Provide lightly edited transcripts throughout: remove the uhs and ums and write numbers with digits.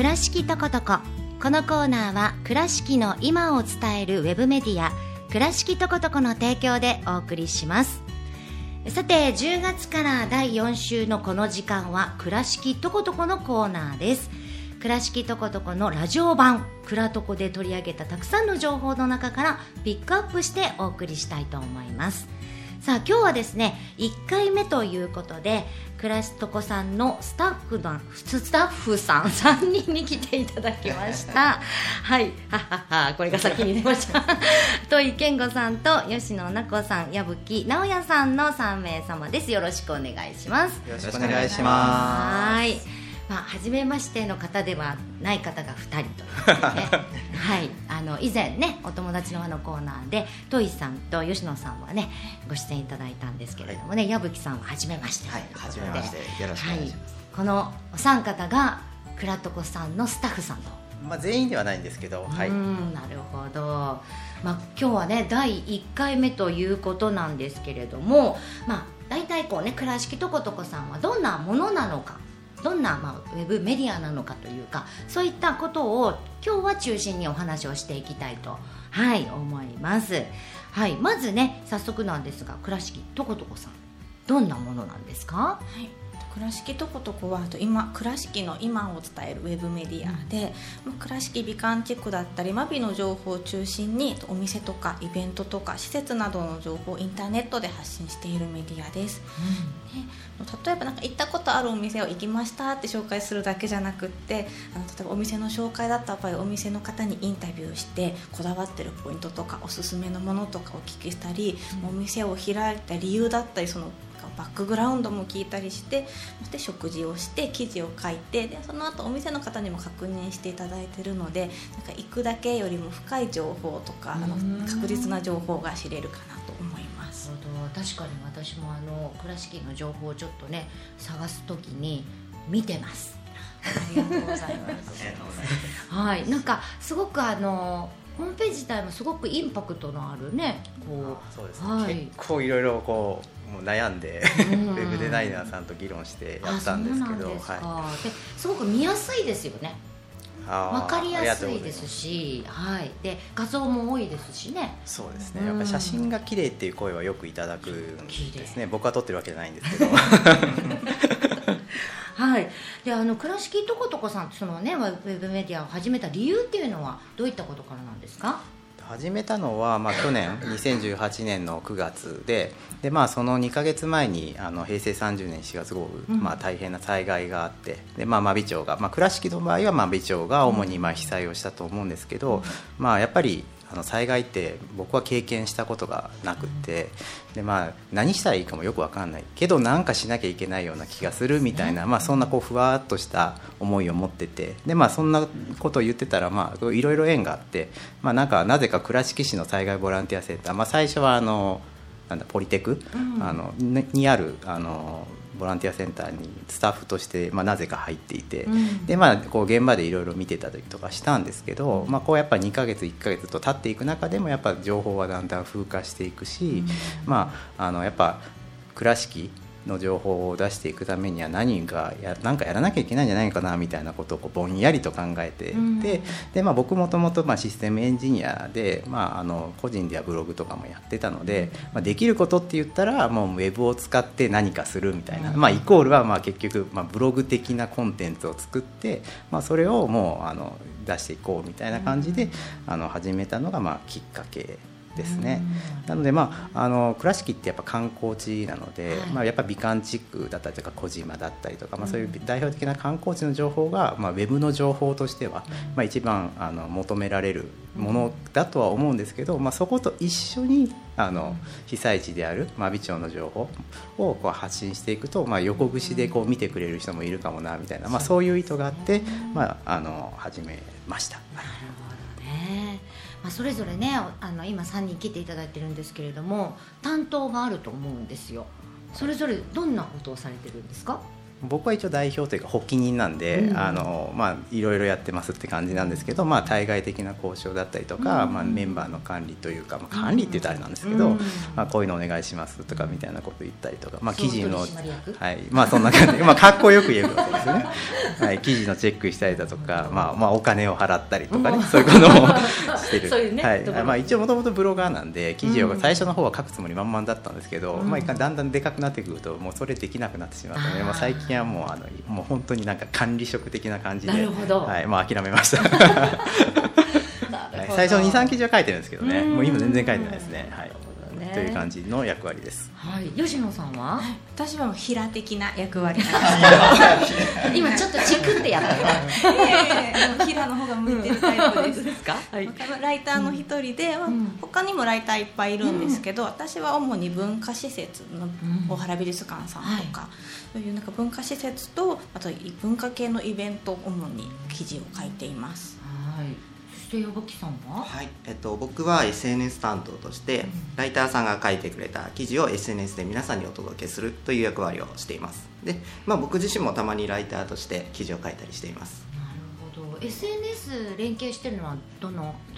倉敷トコトコ。このコーナーは倉敷の今を伝えるウェブメディア倉敷トコトコの提供でお送りします。さて、10月から第4週のこの時間は倉敷トコトコのコーナーです。倉敷トコトコのラジオ版倉トコで取り上げたたくさんの情報の中からピックアップしてお送りしたいと思います。さあ、今日はですね、1回目ということで倉敷トコさんのスタッフさん3人に来ていただきましたはいこれが先に出ました戸井健吾さんと吉野奈子さん、矢吹直也さんの3名様です。よろしくお願いします。よろしくお願いします。はい、初めましての方ではない方が2人ということで、ねはい、以前ね、お友達の輪のコーナーで戸井さんと吉野さんはねご出演いただいたんですけれどもね、はい、矢吹さんは初めましてということで、はい、初めまして、よろしくお願いします、はい、このお三方が倉トコさんのスタッフさんと、全員ではないんですけど、はい、なるほど、今日はね第1回目ということなんですけれども、大体こうね、倉敷トコトコさんはどんなものなのか、どんな、ウェブメディアなのかというか、そういったことを今日は中心にお話をしていきたいと、はい、思います、はい、まずね、早速なんですが倉敷トコトコさん、どんなものなんですか？はい、倉敷トコトコは今倉敷の今を伝えるウェブメディアで、倉敷美観地区だったり真備の情報を中心にお店とかイベントとか施設などの情報をインターネットで発信しているメディアです、で例えば行ったことあるお店を行きましたって紹介するだけじゃなくって、例えばお店の紹介だった場合お店の方にインタビューして、こだわってるポイントとかおすすめのものとかお聞きしたり、お店を開いた理由だったり、そのバックグラウンドも聞いたりして、そして食事をして記事を書いて、でその後お店の方にも確認していただいているので、行くだけよりも深い情報とか確実な情報が知れるかなと思います。確かに私も倉敷の情報をちょっとね探すときに見てます。ありがとうございますはい、すごくホームページ自体もすごくインパクトのあるね、そうですね、はい、結構いろいろもう悩んでウェブデザイナーさんと議論してやったんですけど、はい、ですごく見やすいですよね。分かりやすいですし、はい、で画像も多いですしね。そうですね、やっぱ写真が綺麗っていう声はよくいただくんですね。僕は撮ってるわけじゃないんですけどはい、で倉敷トコトコさん、ウェブメディアを始めた理由っていうのはどういったことからなんですか？始めたのは、去年2018年の9月 で、その2ヶ月前に平成30年4月豪雨、大変な災害があって、で、真備町が、倉敷の場合は真備町が主に被災をしたと思うんですけど、やっぱり災害って僕は経験したことがなくて、で、何したらいいかもよく分かんないけど、何かしなきゃいけないような気がするみたいな、そんなふわっとした思いを持ってて、で、そんなことを言ってたらいろいろ縁があって、なぜか倉敷市の災害ボランティアセンター、最初はポリテク、にあるボランティアセンターにスタッフとして、なぜか入っていて、で、現場でいろいろ見てたりとかしたんですけど、やっぱ2ヶ月1ヶ月と経っていく中でもやっぱ情報はだんだん風化していくし、やっぱ倉敷の情報を出していくためには何かやらなきゃいけないんじゃないかなみたいなことをぼんやりと考えていて、で、僕もともとシステムエンジニアで、個人ではブログとかもやってたので、できることって言ったらもうウェブを使って何かするみたいな、イコールは結局ブログ的なコンテンツを作って、それをもう出していこうみたいな感じで始めたのがきっかけですね。なので、倉敷ってやっぱ観光地なので、やっぱ美観地区だったりとか小島だったりとか、そういう代表的な観光地の情報が、ウェブの情報としては、一番求められるものだとは思うんですけど、そこと一緒に被災地である真備町の情報を発信していくと、横串で見てくれる人もいるかもなみたいな、そういう意図があって、始めました。それぞれね、今3人来ていただいてるんですけれども、担当があると思うんですよ。それぞれどんなことをされてるんですか？僕は一応代表というか発起人なんで、いろいろやってますって感じなんですけど、対外的な交渉だったりとか、メンバーの管理というか、管理って言ったらあれなんですけど、こういうのお願いしますとかみたいなこと言ったりとか、記事の、はい、そんな感じで、かっこよく言えるわけですねはい、記事のチェックしたりだとか、まあ、お金を払ったりとかね、そういうことをしてる。そういうね、はい、まあ、一応もともとブロガーなんで記事を最初の方は書くつもり満々だったんですけど、まあ、だんだんでかくなってくるともうそれできなくなってしまったので、まあ、最近はもう、もう本当になんか管理職的な感じで、はい、まあ、諦めました最初の 2,3 記事は書いてるんですけどね、もう今全然書いてないですね、はい、という感じの役割です、はい、吉野さんは、はい、私は平的な役割なんですけど今ちょっとチクってやった平の方が向いてるタイプですですか、はい、ライターの一人で、他にもライターいっぱいいるんですけど、私は主に文化施設の大原美術館さんとか、そういうなんか文化施設とあと文化系のイベントを主に記事を書いています。はい、矢吹さんは、はい、僕は SNS 担当として、ライターさんが書いてくれた記事を SNS で皆さんにお届けするという役割をしています。で、まあ、僕自身もたまにライターとして記事を書いたりしています。なるほど。 SNS 連携してるのはど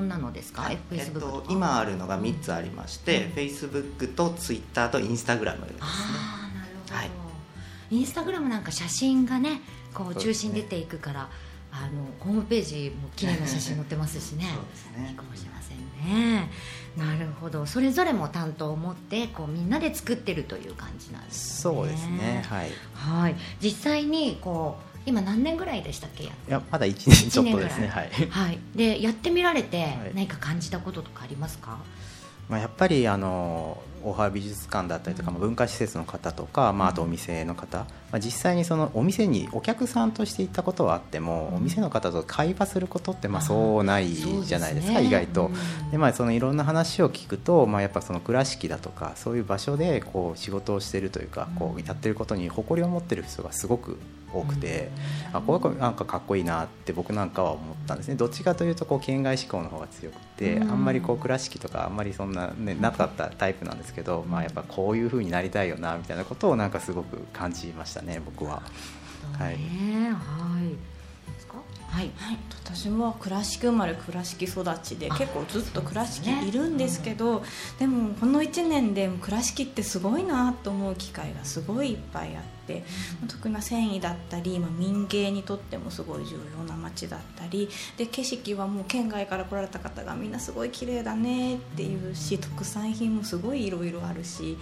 んなのですか、はい、Facebook とか、今あるのが3つありまして、Facebook と Twitter と Instagram ですね。あ、なるほど、はい、Instagram なんか写真がねこう中心出ていくから、ホームページも綺麗な写真載ってますしね。そうですね。いいかもしれませんね。なるほど。それぞれも担当を持ってこうみんなで作ってるという感じなんですね。そうですね。はい。はい。実際にこう今何年ぐらいでしたっけ？いや、まだ1年ちょっとですね。はい。はい。でやってみられて何か感じたこととかありますか？はい、まあ、やっぱり大原美術館だったりとか、文化施設の方とか、まあ、あとお店の方、まあ、実際にそのお店にお客さんとして行ったことはあっても、お店の方と会話することってまあそうないじゃないですか、意外と。で、まあ、そのいろんな話を聞くと、まあ、やっぱその倉敷だとかそういう場所でこう仕事をしているというか、こうやっていることに誇りを持っている人がすごく多くて、あ、こうなんかかっこいいなって僕なんかは思ったんですね。どっちかというとこう県外志向の方が強くて、あんまりこう倉敷とかあんまりそんな、ね、なかったタイプなんですけど、まあ、やっぱこういう風になりたいよなみたいなことをなんかすごく感じましたね、僕は。はい、はい、私も倉敷生まれ倉敷育ちで結構ずっと倉敷いるんですけど、でもこの1年で倉敷ってすごいなと思う機会がすごいいっぱいあって、特に繊維だったり民芸にとってもすごい重要な街だったりで、景色はもう県外から来られた方がみんなすごい綺麗だねっていうし、特産品もすごいいろいろあるし、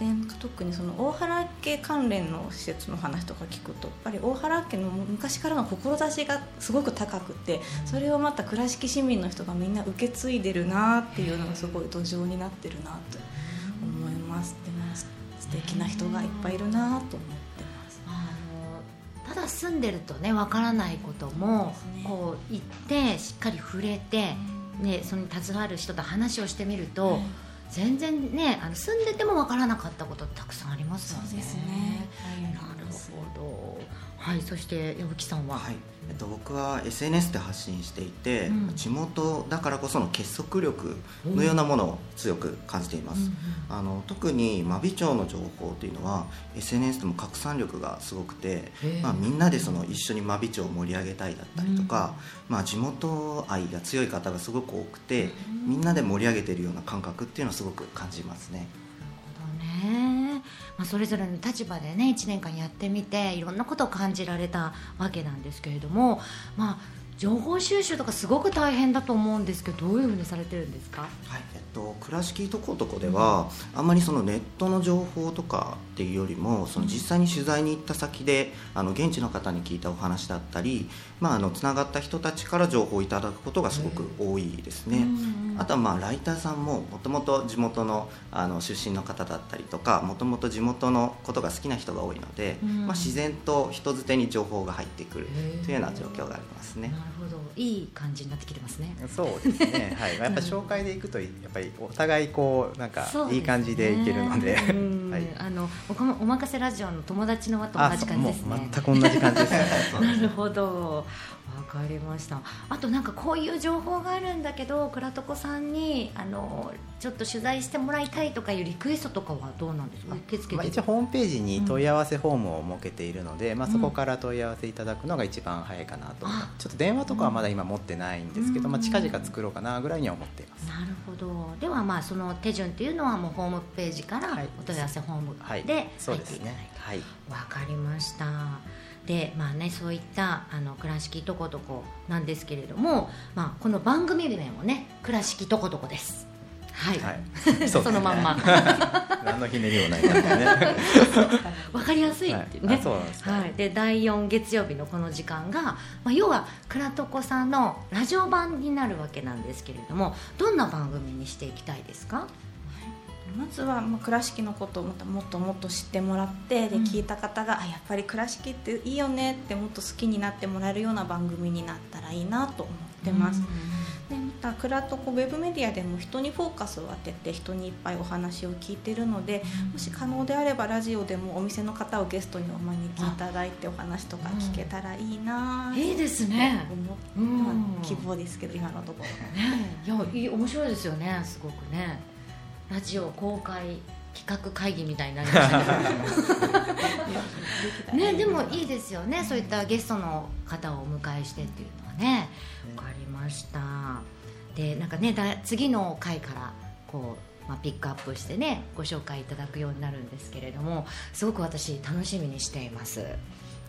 で特にその大原家関連の施設の話とか聞くと、やっぱり大原家の昔からの志がすごく高くて、それをまた倉敷市民の人がみんな受け継いでるなっていうのがすごい土壌になってるなと思います。でも素敵な人がいっぱいいるなと思ってます。ただ住んでるとねわからないこともこう行ってしっかり触れて、ね、それに携わる人と話をしてみると、全然ね、住んでても分からなかったことたくさんありますよね。そうですね、はい、なるほど。はい、そして矢吹さんは、はい、僕は SNS で発信していて、地元だからこその結束力のようなものを強く感じています。特に真備町の情報というのは SNS でも拡散力がすごくて、まあ、みんなでその一緒に真備町を盛り上げたいだったりとか、まあ、地元愛が強い方がすごく多くて、みんなで盛り上げているような感覚っていうのはすごく感じますね。なるほどね。まあ、それぞれの立場でね1年間やってみていろんなことを感じられたわけなんですけれども、まあ、情報収集とかすごく大変だと思うんですけど、どういうふうにされてるんですか？はい、倉敷とことこでは、あんまりそのネットの情報とかっていうよりも、その実際に取材に行った先で現地の方に聞いたお話だったり、まあ、つながった人たちから情報をいただくことがすごく多いですね。あとはまあライターさんももともと地元の、出身の方だったりとか、もともと地元のことが好きな人が多いので、まあ、自然と人づてに情報が入ってくるというような状況がありますね。なるほど、いい感じになってきてますね。そうですね、はい、やっぱ紹介でいくとやっぱりお互いこうなんかいい感じでいけるので、はい、おまかせラジオの友達の輪と同じ感じですね。もう全く同じ感じですねなるほど、わかりました。あとなんかこういう情報があるんだけど倉床さんにちょっと取材してもらいたいとかいうリクエストとかはどうなんですか？受付、まあ、一応ホームページに問い合わせフォームを設けているので、まあ、そこから問い合わせいただくのが一番早いかなと、ちょっと電話とかはまだ今持ってないんですけど、まあ、近々作ろうかなぐらいには思っています。なるほど。ではまあその手順っていうのはもうホームページからお問い合わせフォームで入っていただいて、わかりました。で、まあね、そういった倉敷とことこなんですけれども、まあ、この番組名もね、倉敷とことこです。はい、はい、そのまんま何のひねりもないからねわかりやすいっていうね、はい、そうなんですか、はい、で第4月曜日のこの時間が、まあ、要は倉とこさんのラジオ版になるわけなんですけれども、どんな番組にしていきたいですか？まずは倉敷のことをまたもっともっと知ってもらって、で聞いた方が、あ、やっぱり倉敷っていいよねってもっと好きになってもらえるような番組になったらいいなと思ってます。でまた倉とこウェブメディアでも人にフォーカスを当てて人にいっぱいお話を聞いてるので、もし可能であればラジオでもお店の方をゲストにお招きいただいてお話とか聞けたらいいな、いいですね、希望ですけど今のところ、ね、いや面白いですよね、すごくね。ラジオ公開企画会議みたいになりましたけどね、でもいいですよね、そういったゲストの方をお迎えしてっていうのはね。わかりました。でなんかね、次の回からこう、まあ、ピックアップしてねご紹介いただくようになるんですけれども、すごく私楽しみにしています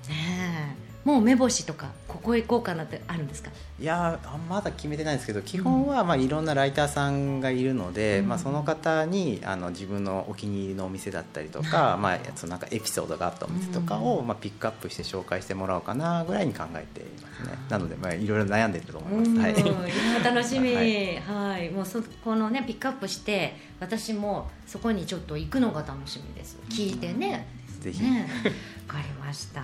ね。もう目星とかここ行こうかなってあるんですか？いやまだ決めてないんですけど、基本はまあいろんなライターさんがいるので、まあ、その方に自分のお気に入りのお店だったりとか、まあ、そのなんかエピソードがあったお店とかをまあピックアップして紹介してもらおうかなぐらいに考えていますね。なのでまあいろいろ悩んでると思います、はい、いや楽しみ、はいはい、もうそこのねピックアップして私もそこにちょっと行くのが楽しみです。聞いてね、ぜひ、ね、分かりました。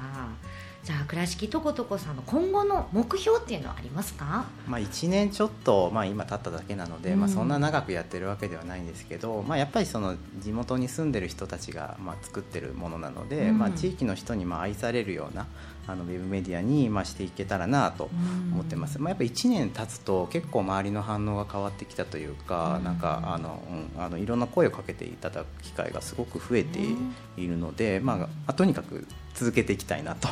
じゃあ倉敷とことこさんの今後の目標っていうのはありますか？まあ、1年ちょっと、まあ、今経っただけなので、まあ、そんな長くやってるわけではないんですけど、まあ、やっぱりその地元に住んでる人たちがまあ作ってるものなので、まあ、地域の人にまあ愛されるようなウェブメディアにまあしていけたらなと思ってます、まあ、やっぱり1年経つと結構周りの反応が変わってきたというか、なんかいろんな声をかけていただく機会がすごく増えているので、まあ、とにかく続けていきたいなと。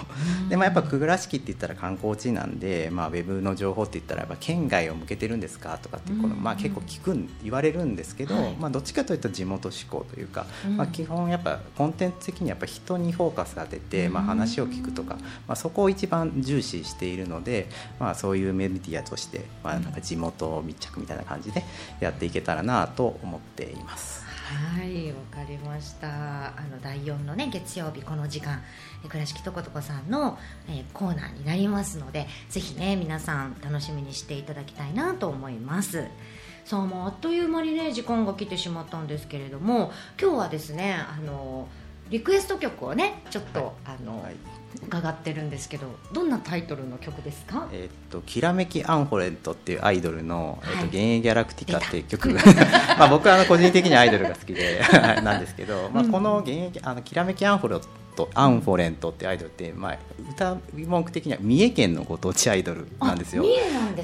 で、まあ、やっぱ倉敷って言ったら観光地なんで、まあ、ウェブの情報って言ったらやっぱ県外を向けてるんですかとかっていうこと、まあ、結構言われるんですけど、はい、まあ、どっちかというと地元志向というか、まあ、基本やっぱコンテンツ的にやっぱ人にフォーカス当てて、まあ、話を聞くとか、まあ、そこを一番重視しているので、まあ、そういうメディアとして、まあ、なんか地元密着みたいな感じでやっていけたらなと思っています。はい、わかりました。第4の、ね、月曜日この時間倉敷とことこさんの、コーナーになりますので、ぜひね皆さん楽しみにしていただきたいなと思います。そう、もうあっという間にね時間が来てしまったんですけれども、今日はですねリクエスト曲をねちょっと、はい、伺ってるんですけど、どんなタイトルの曲ですか？きらめきアンフォレントっていうアイドルの、はい、幻影ギャラクティカっていう曲がまあ僕は個人的にアイドルが好きでなんですけど、まあ、このきらめきアンフォレントアンフォレントってアイドルって、まあ、歌文句的には三重県のご当地アイドルなんですよ。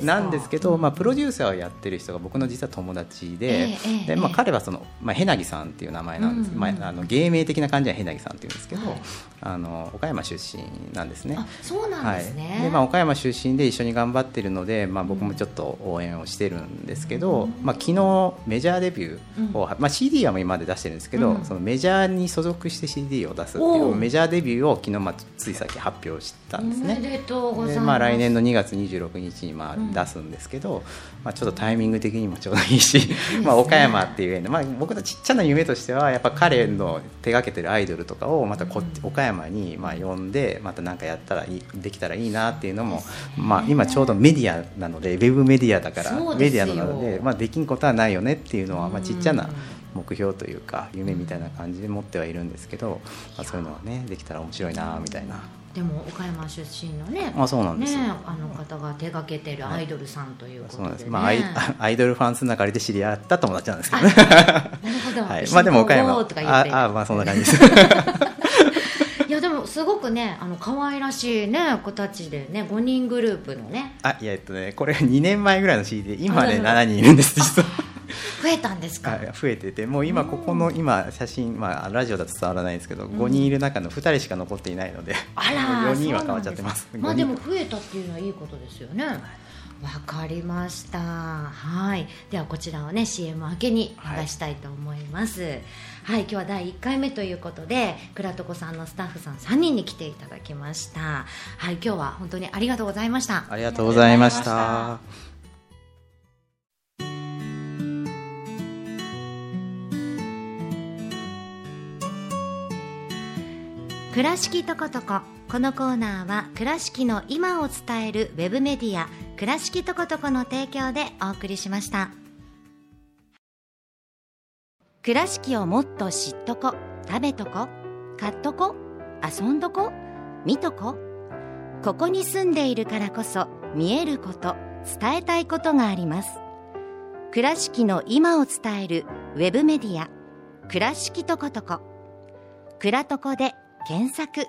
なんですけど、まあ、プロデューサーをやってる人が僕の実は友達で、で、まあ、彼はその、まあ、へなぎさんっていう名前なんです、まあ、芸名的な感じはへなぎさんっていうんですけど、はい、岡山出身なんですね。あ、そうなんですね、はい。で、まあ、岡山出身で一緒に頑張ってるので、まあ、僕もちょっと応援をしてるんですけど、まあ、昨日メジャーデビューを、まあ、CD はもう今まで出してるんですけど、そのメジャーに所属して CD を出すっていうメジャーデビューを昨日、まあ、つい先発表したんですね。おめでとうございます。で、まあ、来年の2月26日にまあ出すんですけど、まあ、ちょっとタイミング的にもちょうどいいし、まあ、岡山っていう、まあ、僕のちっちゃな夢としてはやっぱ彼の手がけてるアイドルとかをまた岡山にまあ呼んでまた何かやったらできたらいいなっていうのも、まあ、今ちょうどメディアなのでウェブメディアだからメディアなので、まあ、できんことはないよねっていうのはまあちっちゃな目標というか夢みたいな感じで持ってはいるんですけど、まあ、そういうのはねできたら面白いなみたいな。でも岡山出身のね、あ、そうなんですね、方が手掛けてるアイドルさんということで、ね、はい、そうなんです、まあ、アイドルファンスの中で知り合った友達なんですけどね。なるほど、はい、まあでも岡山とか言って、ああ、まあそんな感じですいやでもすごくね可愛らしい、ね、子たちでね5人グループのね、あ、いやねこれ2年前ぐらいの CD で今ね7人いるんです実は増えたんですか？増えてて、もう今ここの今写真、まあ、ラジオだと伝わらないですけど、5人いる中の2人しか残っていないので、4人は変わっちゃってま す。まあ、でも増えたっていうのはいいことですよね。わかりました。はい、ではこちらをね CM 明けに流したいと思います、はい、今日は第1回目ということで倉床さんのスタッフさん3人に来ていただきました。はい、今日は本当にありがとうございました。ありがとうございました。倉敷トコトコ。このコーナーは倉敷の今を伝えるウェブメディア倉敷トコトコの提供でお送りしました。倉敷をもっと知っとこ、食べとこ、買っとこ、遊んどこ、見とこ。ここに住んでいるからこそ見えること、伝えたいことがあります。倉敷の今を伝えるウェブメディア倉敷トコトコ、倉トコで検索。